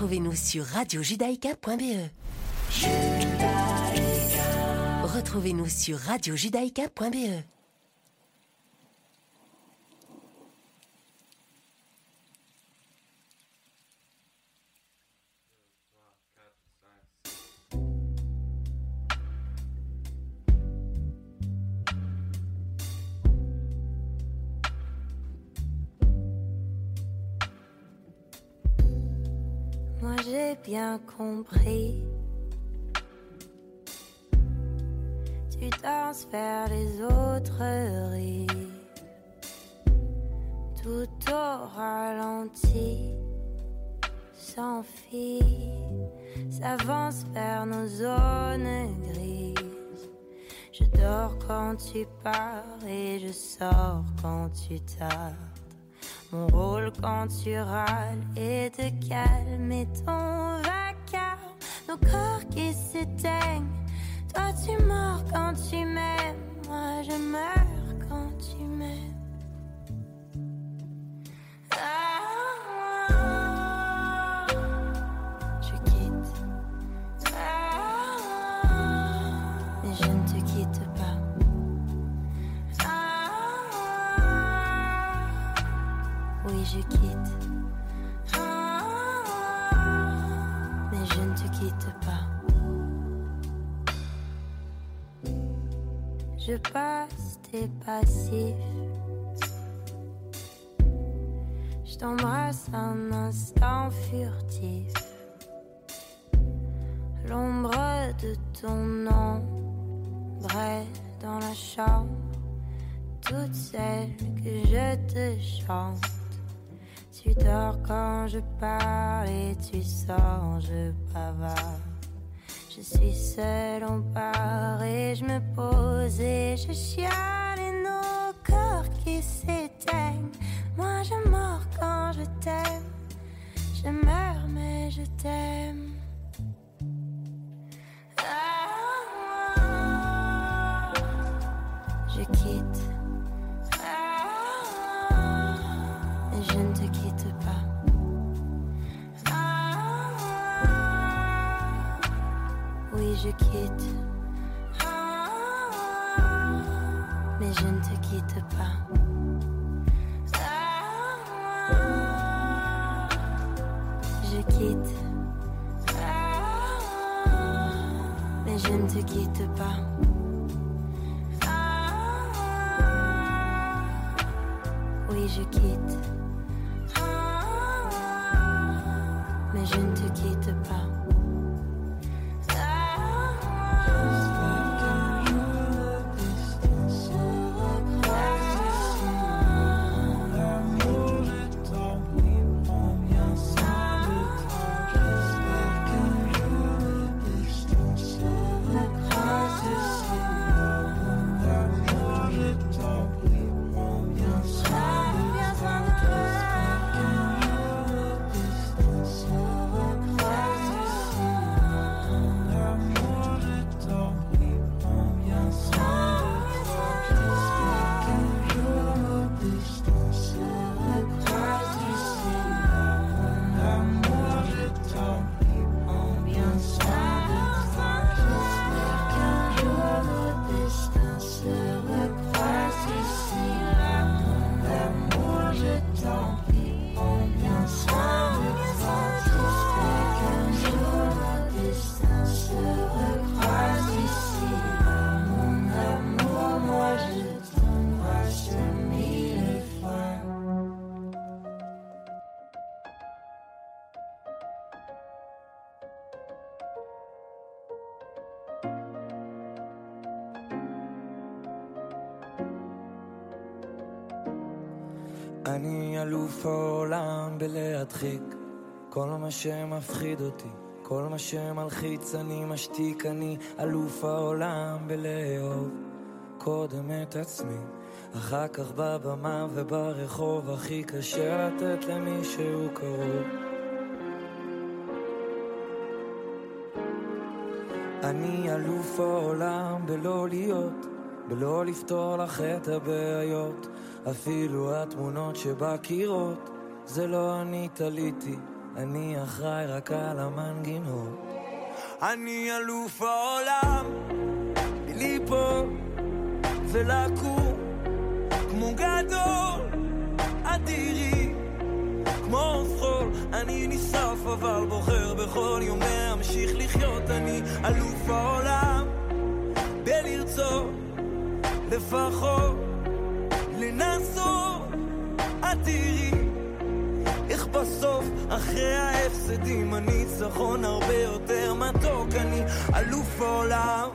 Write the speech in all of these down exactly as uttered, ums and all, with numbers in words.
Retrouvez-nous sur radio judaïka point b e. Retrouvez-nous sur radio judaïka point b e. Moi j'ai bien compris, tu danses vers les autres rives, tout au ralenti, sans fil, s'avance vers nos zones grises. Je dors quand tu pars et je sors quand tu tardes. Mon rôle quand tu râles est de calmer ton vacarme. Nos corps qui s'éteignent. Toi tu mords quand tu m'aimes. Moi je meurs quand tu m'aimes. Ah, je quitte. Ah, mais je ne te quitte pas. Oui, je quitte. Mais je ne te quitte pas. Je passe tes passifs. Je t'embrasse un instant furtif. L'ombre de ton ombre est dans la chambre. Toutes celles que je te chante. Tu dors quand je parle et tu sors, je bavarde. Je suis seule, on part et je me pose et je chiale. Et nos corps qui s'éteignent. Moi je mords quand je t'aime. Je meurs mais je t'aime. Ah, je quitte. Je ne te quitte pas. Ah, oui, je quitte. Mais je ne te quitte pas. Ah, je quitte. Mais je ne te quitte pas. Ah, oui, je quitte. Mais je ne te quitte pas. אני אלוף העולם בלהדחיק כל מה שמפחיד אותי, כל מה שמלחיץ אני משתיק. אני אלוף העולם בלאהוב קודם את עצמי, אחר כך בבמה וברחוב. הכי קשה לתת למי שהוא קרוב. אני אלוף העולם בלא להיות, בלא לפתור לך את הבעיות. אפילו התמונות שבקירות זה לא אני תליתי, אני אחראי רק על המנגינות. אני אלוף העולם, מליפול ולקום, כמו גדול, אדירי, כמו חול. אני ניסף אבל בוחר בכל יום להמשיך לחיות. אני אלוף העולם, בלרצות, לפחות, לנסות, אדירי. בסוף, אחרי ההפסדים, הניצחון הרבה יותר מתוק, אני אלוף העולם.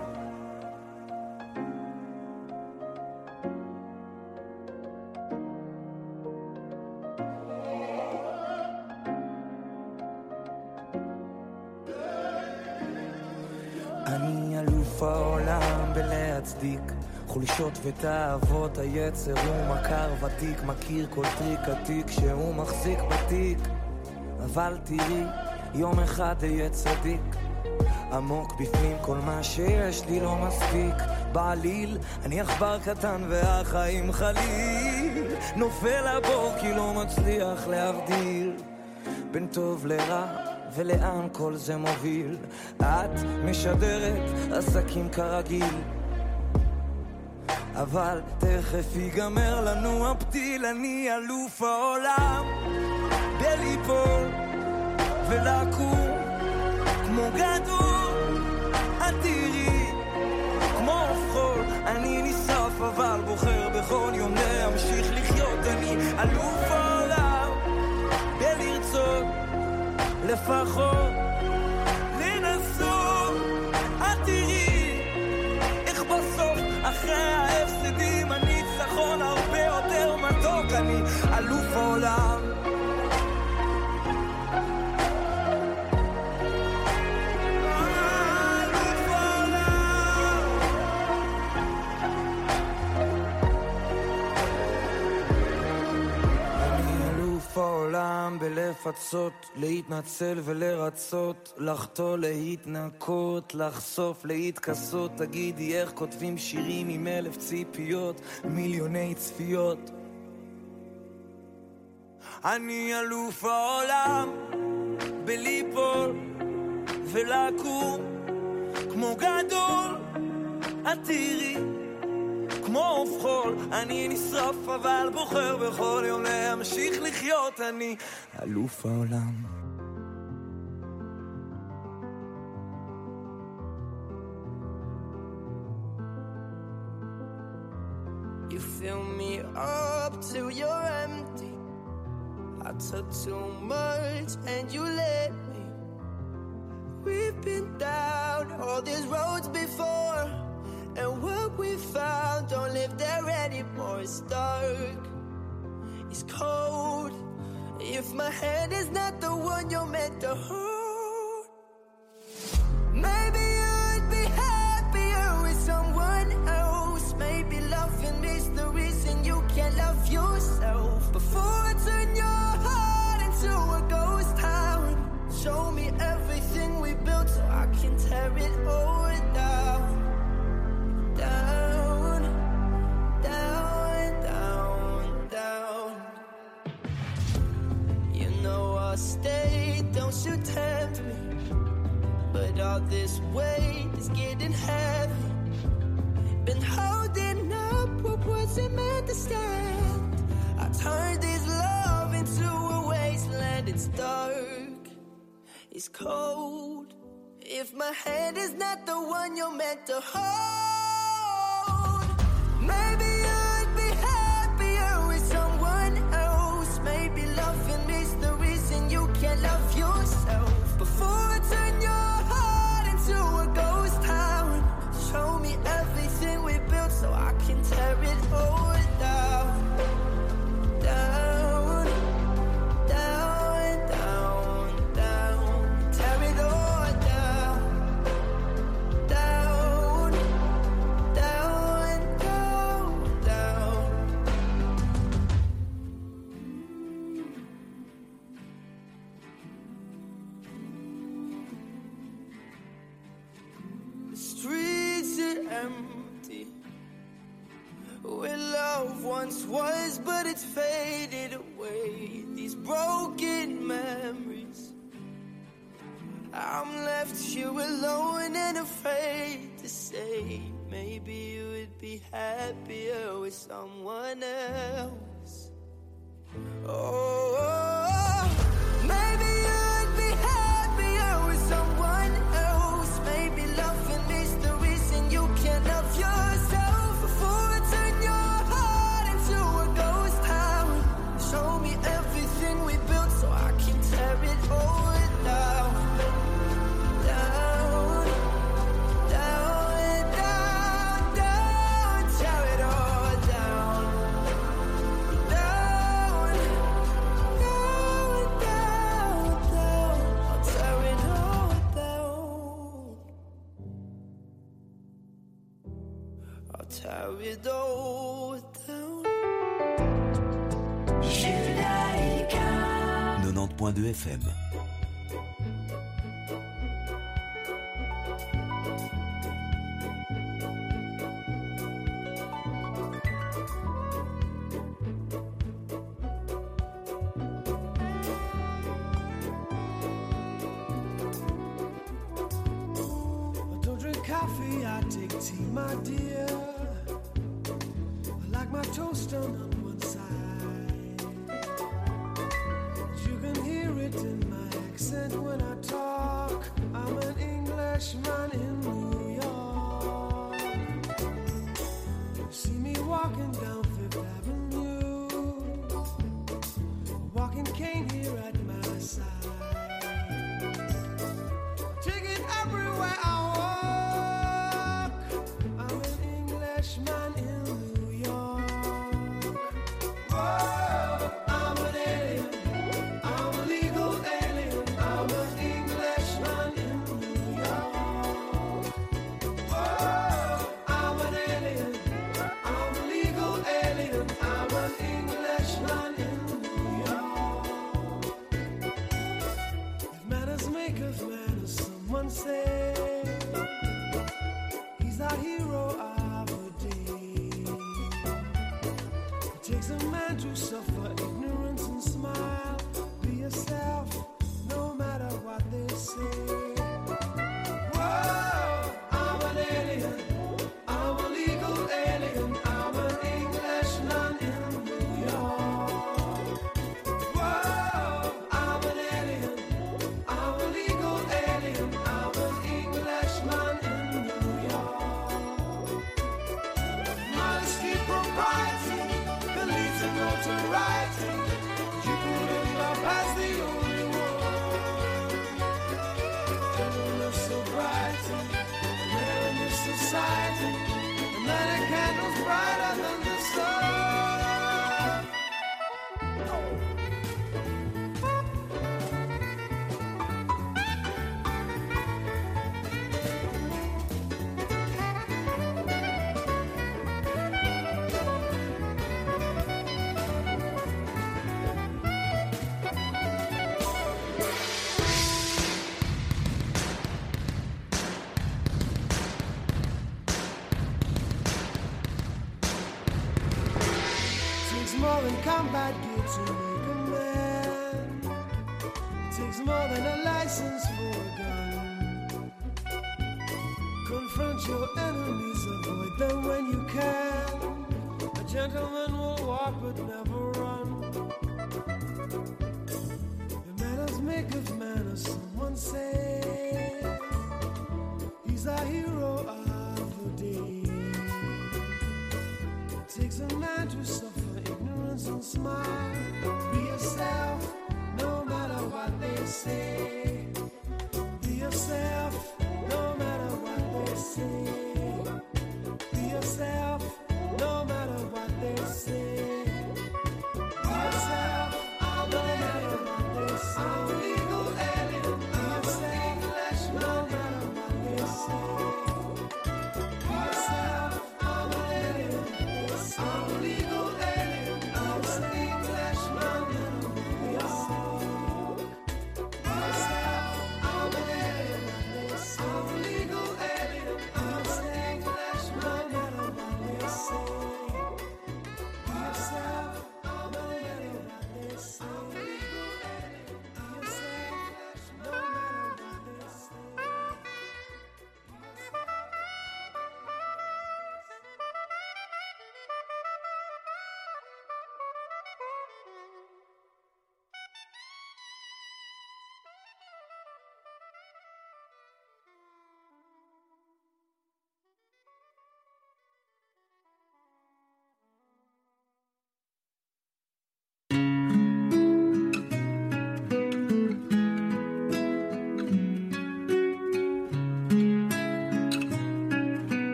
אני אלוף העולם בלהצדיק חולשות ותאוות היצר, הוא מכר ותיק, מכיר כל טריק עתיק שהוא מחזיק בתיק. אבל תראי, יום אחד אהיה צדיק, עמוק בפנים כל מה שיש לי לא מספיק. בעליל, אני עכבר קטן והחיים חליל, נופל לבור כי לא מצליח להבדיל בין טוב לרע ולאן כל זה מוביל. את משדרת עסקים כרגיל, אבל תכף ייגמר לנו הפתיל. אני אלוף העולם בליפול ולקום, כמו גדול אדירי, כמו חול. אני ניסף אבל בוחר בכל יום להמשיך לחיות. אני אלוף העולם בלרצות, לפחות לנסות, אדירי. איך בסוף אחרי ההפסדים הניצחון הרבה יותר מתוק, אני אלוף העולם. העולם בלפצות, להתנצל ולרצות, לחתול, להתנקות, לחשוף, להתכסות. תגידי איך כותבים שירים עם אלף ציפיות, מיליוני צפיות. אני אלוף העולם בליפול ולקום, כמו גדול עתירי, כמו חול. אני נשרף אבל בוחר בכל יום להמשיך לחיות. אני אלוף העולם. You fill me up till you're empty, I took too much and you let me. We've been down all these roads before, and what we found don't live there anymore. It's dark, it's cold. If my hand is not the one you're meant to hold, maybe you'd be happier with someone else. Maybe loving is the reason you can't love yourself. Before I turn your heart into a ghost town, show me everything we built so I can tear it all down. Down, down, down, down. You know I'll stay, don't you tempt me. But all this weight is getting heavy. Been holding up what wasn't meant to stand. I turned this love into a wasteland. It's dark, it's cold. If my hand is not the one you're meant to hold, maybe I'd be happier with someone else. Maybe loving is the reason you can't love yourself. Before I turn your heart into a ghost town, show me everything we built so I can tear it all down. Down, down, down, down. Tear it all down. Down. Empty. Where love once was, but it's faded away. These broken memories. I'm left here alone and afraid to say, maybe you would be happier with someone else. Oh, maybe you would be happier with someone else. Maybe love and mysteries and you can't love yourself. Before I turn your heart into a ghost town, show me everything we built so I can tear it all down. Down, down, down, down. Tear it all down. Down, down, down, down. I'll tear it all down. I'll tear it all down. Judaïka quatre-vingt-dix point deux F M. My dear, I like my toast done on one side. You can hear it in my accent when I talk. I'm an Englishman in New York. See me walking down Fifth Avenue, a walking cane here at my side. Let's go.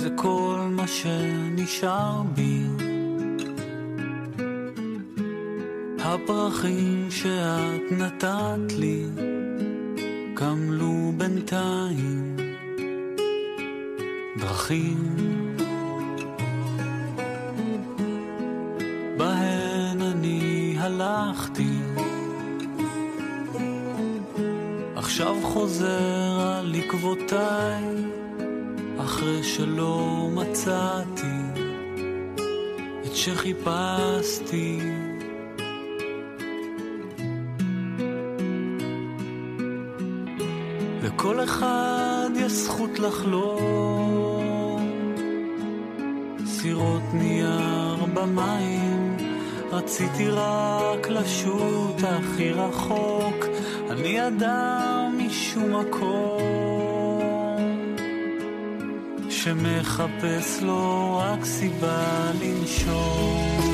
זה כל מה שנשאר בי, הפרחים שאת נתת לי קמלו בינתיים דרכים בהן אני הלכתי, עכשיו חוזר על עקבותיי אחרי שלא מצאתי את שחיפשתי. לכל אחד יש זכות לחלום, סירות נייר במים, רציתי רק לשוט הכי רחוק, אני אדם משום מקום שמחפש לו רק סיבה לנשום.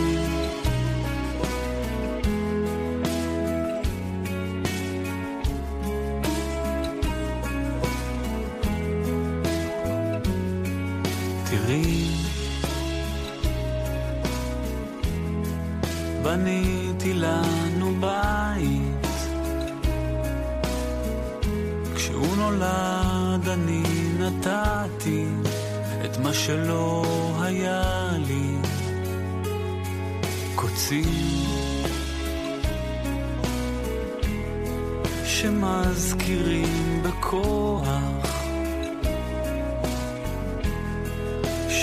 בניתי לנו בית, כשהוא נולד אני נתתי את מה שלא היה לי, קוצים שמזכירים בכוח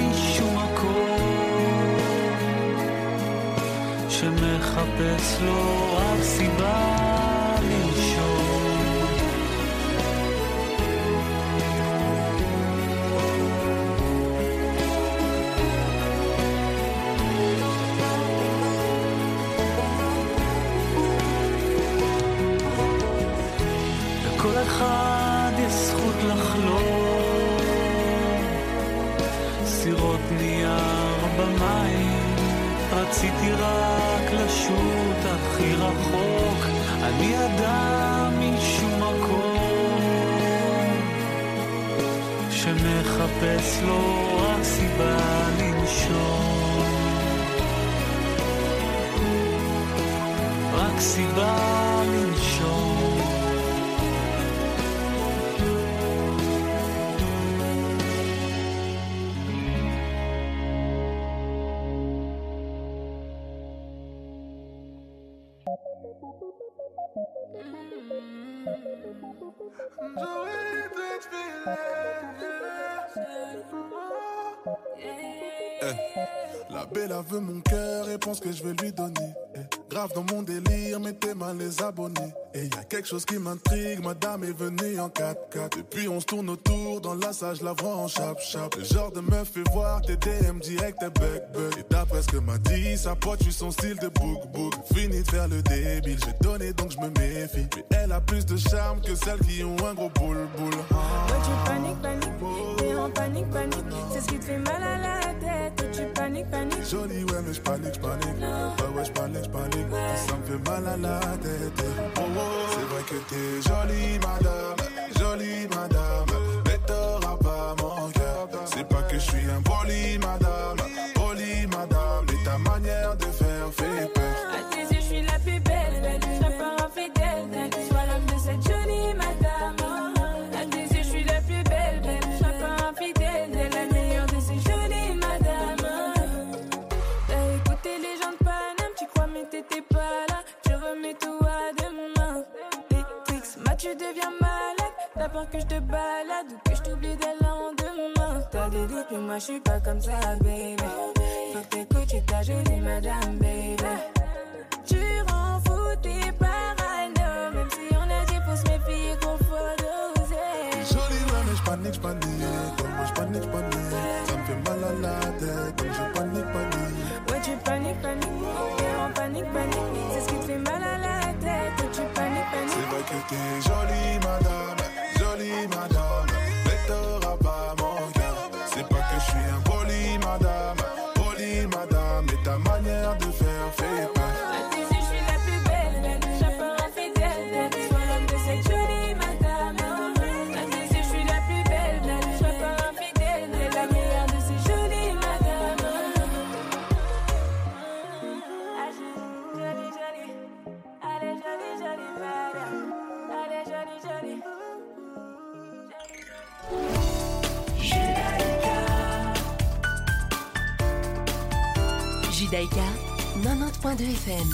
משום מקום שמחפש לו רק סיבה לנשום. לכל אחד יש זכות לחלום, סירות נייר במים, רציתי רק לשוט הכי רחוק, אני אדם משום מקום שמחפש לו רק סיבה לנשום, רק סיבה לנשום, veut mon cœur et pense que je vais lui donner. Eh, grave dans mon délire, mettez mal les abonnés. Et y a quelque chose qui m'intrigue, madame est venue en quatre quatre. Et puis on se tourne autour, dans la salle je la vois en chap-chap. Le genre de meuf fait voir tes D M direct, t'es bec-bec. Et d'après ce que m'a dit sa pote, j'suis son style de book-book. Fini de faire le débile, j'ai donné donc j'me méfie. Mais elle a plus de charme que celles qui ont un gros boule-boule. Ah. Toi tu paniques, paniques, t'es en panique, panique. C'est ce qui te fait mal à la tête. Toi tu paniques, paniques. Jolie, ouais, mais j'panique, j'panique. Bah ouais, j'panique, j'panique. Ça me fait mal à la tête. Oh, oh. C'est vrai que t'es jolie madame, jolie madame, mais t'auras pas mon cœur. C'est pas que je suis impoli madame, poli madame, mais ta manière de faire fait peur. À tes yeux je suis la plus belle, la plus la part infidèle. T'as dit sois l'homme de cette jolie madame. À tes yeux je suis la plus belle, belle, la part infidèle. T'es la meilleure de ces jolies madames. T'as écouté les gens de Paname, tu crois mais t'étais pas là. Je remets tout à tu deviens malade, t'as peur que je te balade ou que je t'oublie dès le lendemain. T'as des doutes mais moi je suis pas comme ça baby. Faut que t'écoutes, tu t'as jolie madame baby. Tu rends fou tes parano, même si on a dit faut se méfier qu'on faut doser. Jolie ouais mais j'panique, j'panique. panique, comment je panique, panique. Ça me fait mal à la tête, donc je panique, panique. Ouais, tu paniques, panique, on panique, panique. C'est ce qui te fait mal à la tête, donc tu paniques, panique. C'est vrai que t'es jolie, madame, jolie, madame. Mais t'auras pas mon cœur. C'est pas que je suis impoli, madame, poli, madame. Et ta manière de faire fait peur. À tes yeux, je suis la plus belle, la plus j'apprends infidèle. Sois l'homme de cette jolie, madame. À tes yeux, je suis la plus belle, la plus j'apprends infidèle. Et la meilleure de ces jolies, madame. Allez, jolie, jolie. Allez, jolie, jolie, madame. Allez, jolie, jolie. Judaïka, quatre-vingt-dix virgule deux F M.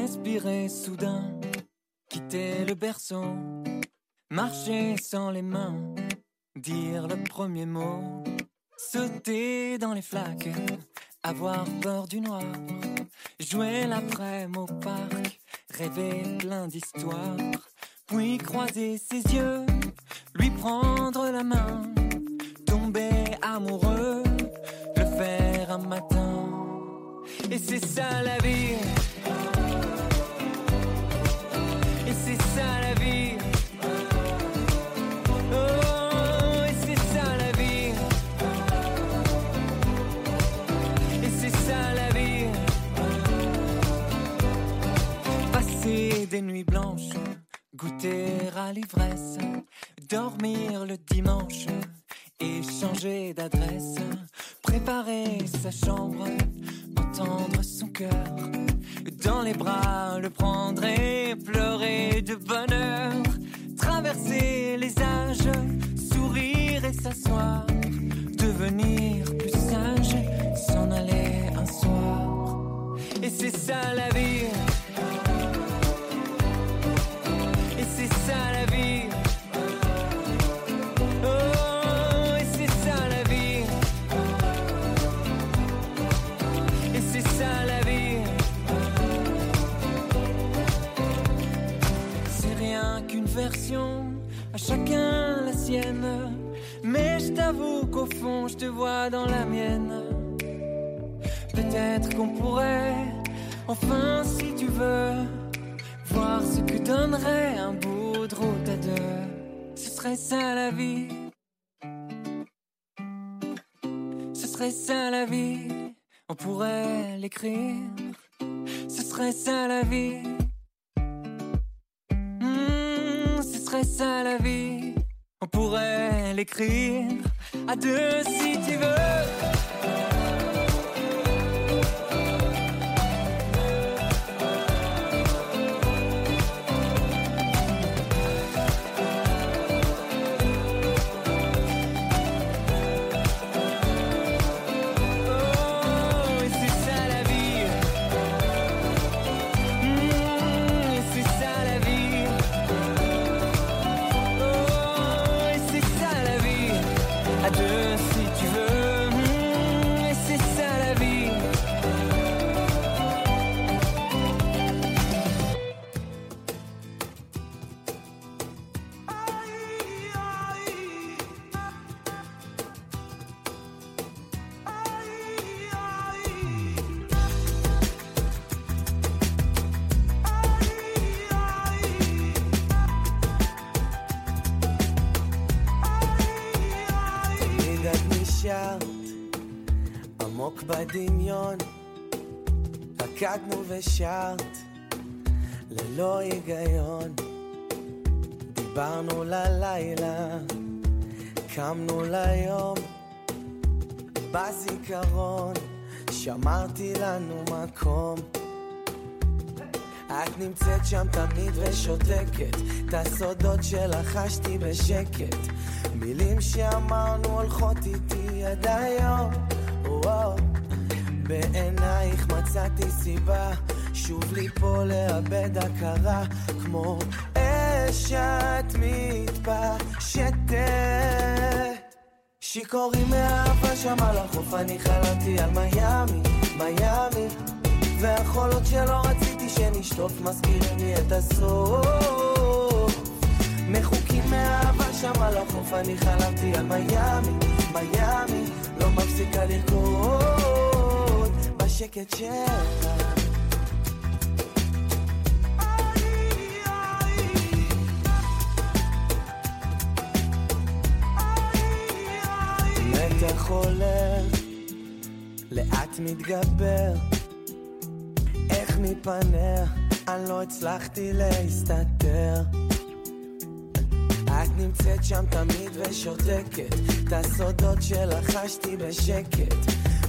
Respirer soudain, quitter le berceau, marcher sans les mains, dire le premier mot, sauter dans les flaques, avoir peur du noir, jouer l'après-midi au parc, rêver plein d'histoires, Puis croiser ses yeux, lui prendre la main, tomber amoureux, le faire un matin. Et c'est ça la vie. Et c'est ça la vie. Oh, et c'est ça la vie. Et c'est ça la vie. Passer des nuits blanches, goûter à l'ivresse, dormir le dimanche, échanger d'adresse, préparer sa chambre, entendre son cœur, dans les bras le prendre et pleurer de bonheur, traverser les âges, sourire et s'asseoir, devenir plus sage, s'en aller un soir. Et c'est ça la vie. C'est ça la vie. Oh, et c'est ça la vie. Et c'est ça la vie. C'est rien qu'une version, à chacun la sienne. Mais je t'avoue qu'au fond, je te vois dans la mienne. Peut-être qu'on pourrait, enfin si tu veux, voir ce que donnerait un bout de route à deux. Ce serait ça la vie. Ce serait ça la vie. On pourrait l'écrire. Ce serait ça la vie. Mmh, ce serait ça la vie. On pourrait l'écrire à deux si tu veux. עמוק בדמיון רקדנו ושרת ללא היגיון דיברנו ללילה קמנו ליום בזיכרון שמרתי לנו מקום את נמצאת שם תמיד ושותקת את הסודות שלחשתי בשקט מילים שאמרנו הולכות איתי עד היום וואו בעינייך מצאתי סיבה שוב לי פה לאבד הכרה כמו אש את מתפשטת שיכורים מהאהבה שם על החוף אני חלמתי על מיאמי, מיאמי והחולות שלא רציתי שנשטוף מזכירים לי את הסוף מחוקים מהאהבה שם על החוף אני חלמתי על מיאמי, מיאמי לא מפסיקה לרקוד בשקט שלך מתח עולה לאט מתגבר איך מפניה אני לא הצלחתי להסתתר את נמצאת שם תמיד ושותקת את הסודות שלחשתי בשקט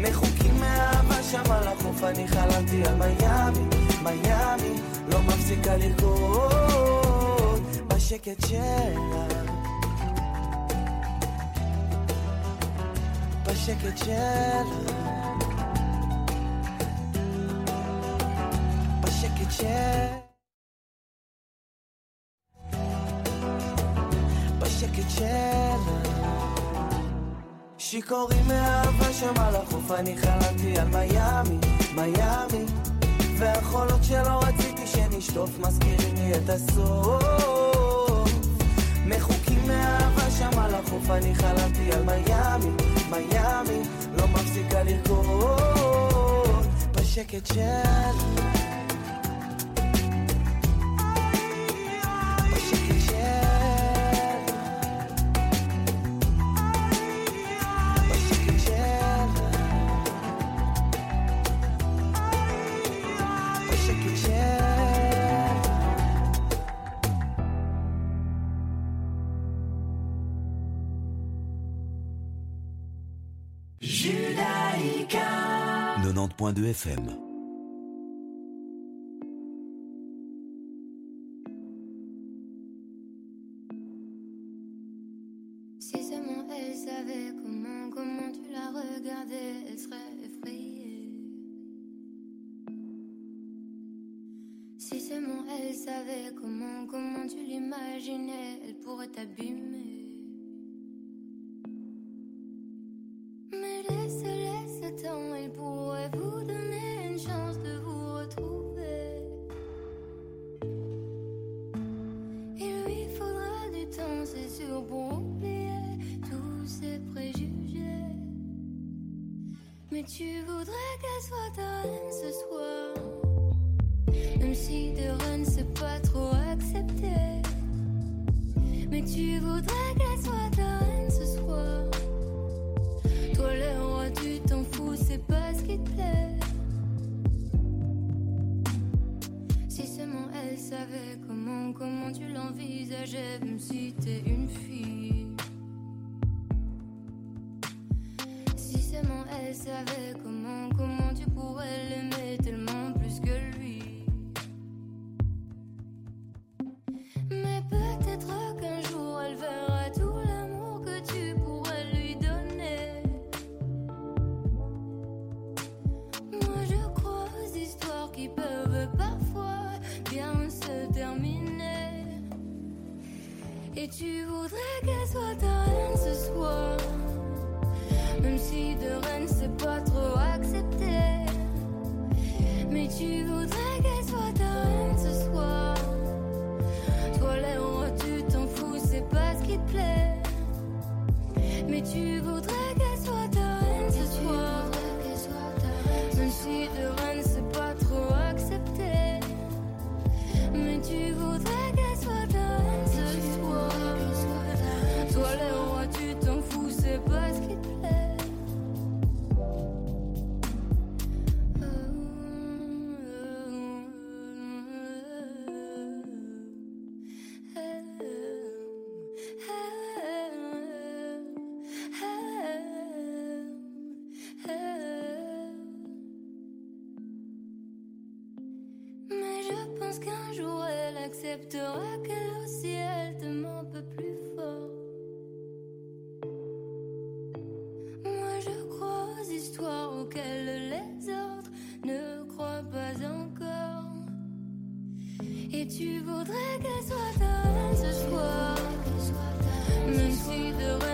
מחוקים מהאהבה שם על החוף אני חלמתי על מיאמי, מיאמי לא מפסיקה לרקוד בשקט שלה you get jealous. But you get jealous. But you get jealous. שיכורים מהאהבה שם על החוף, אני חלמתי על מיאמי, מיאמי. והחולות שלא רציתי שנשטוף, מזכירים לי את הסוף. מחוקים מהאהבה שם על החוף, אני חלמתי על מיאמי, מיאמי. לא מפסיקה לרקוד בשקט שלי, בשקט שלי. ninety point two F M. Tu voudrais qu'elle soit ta reine ce soir, même si de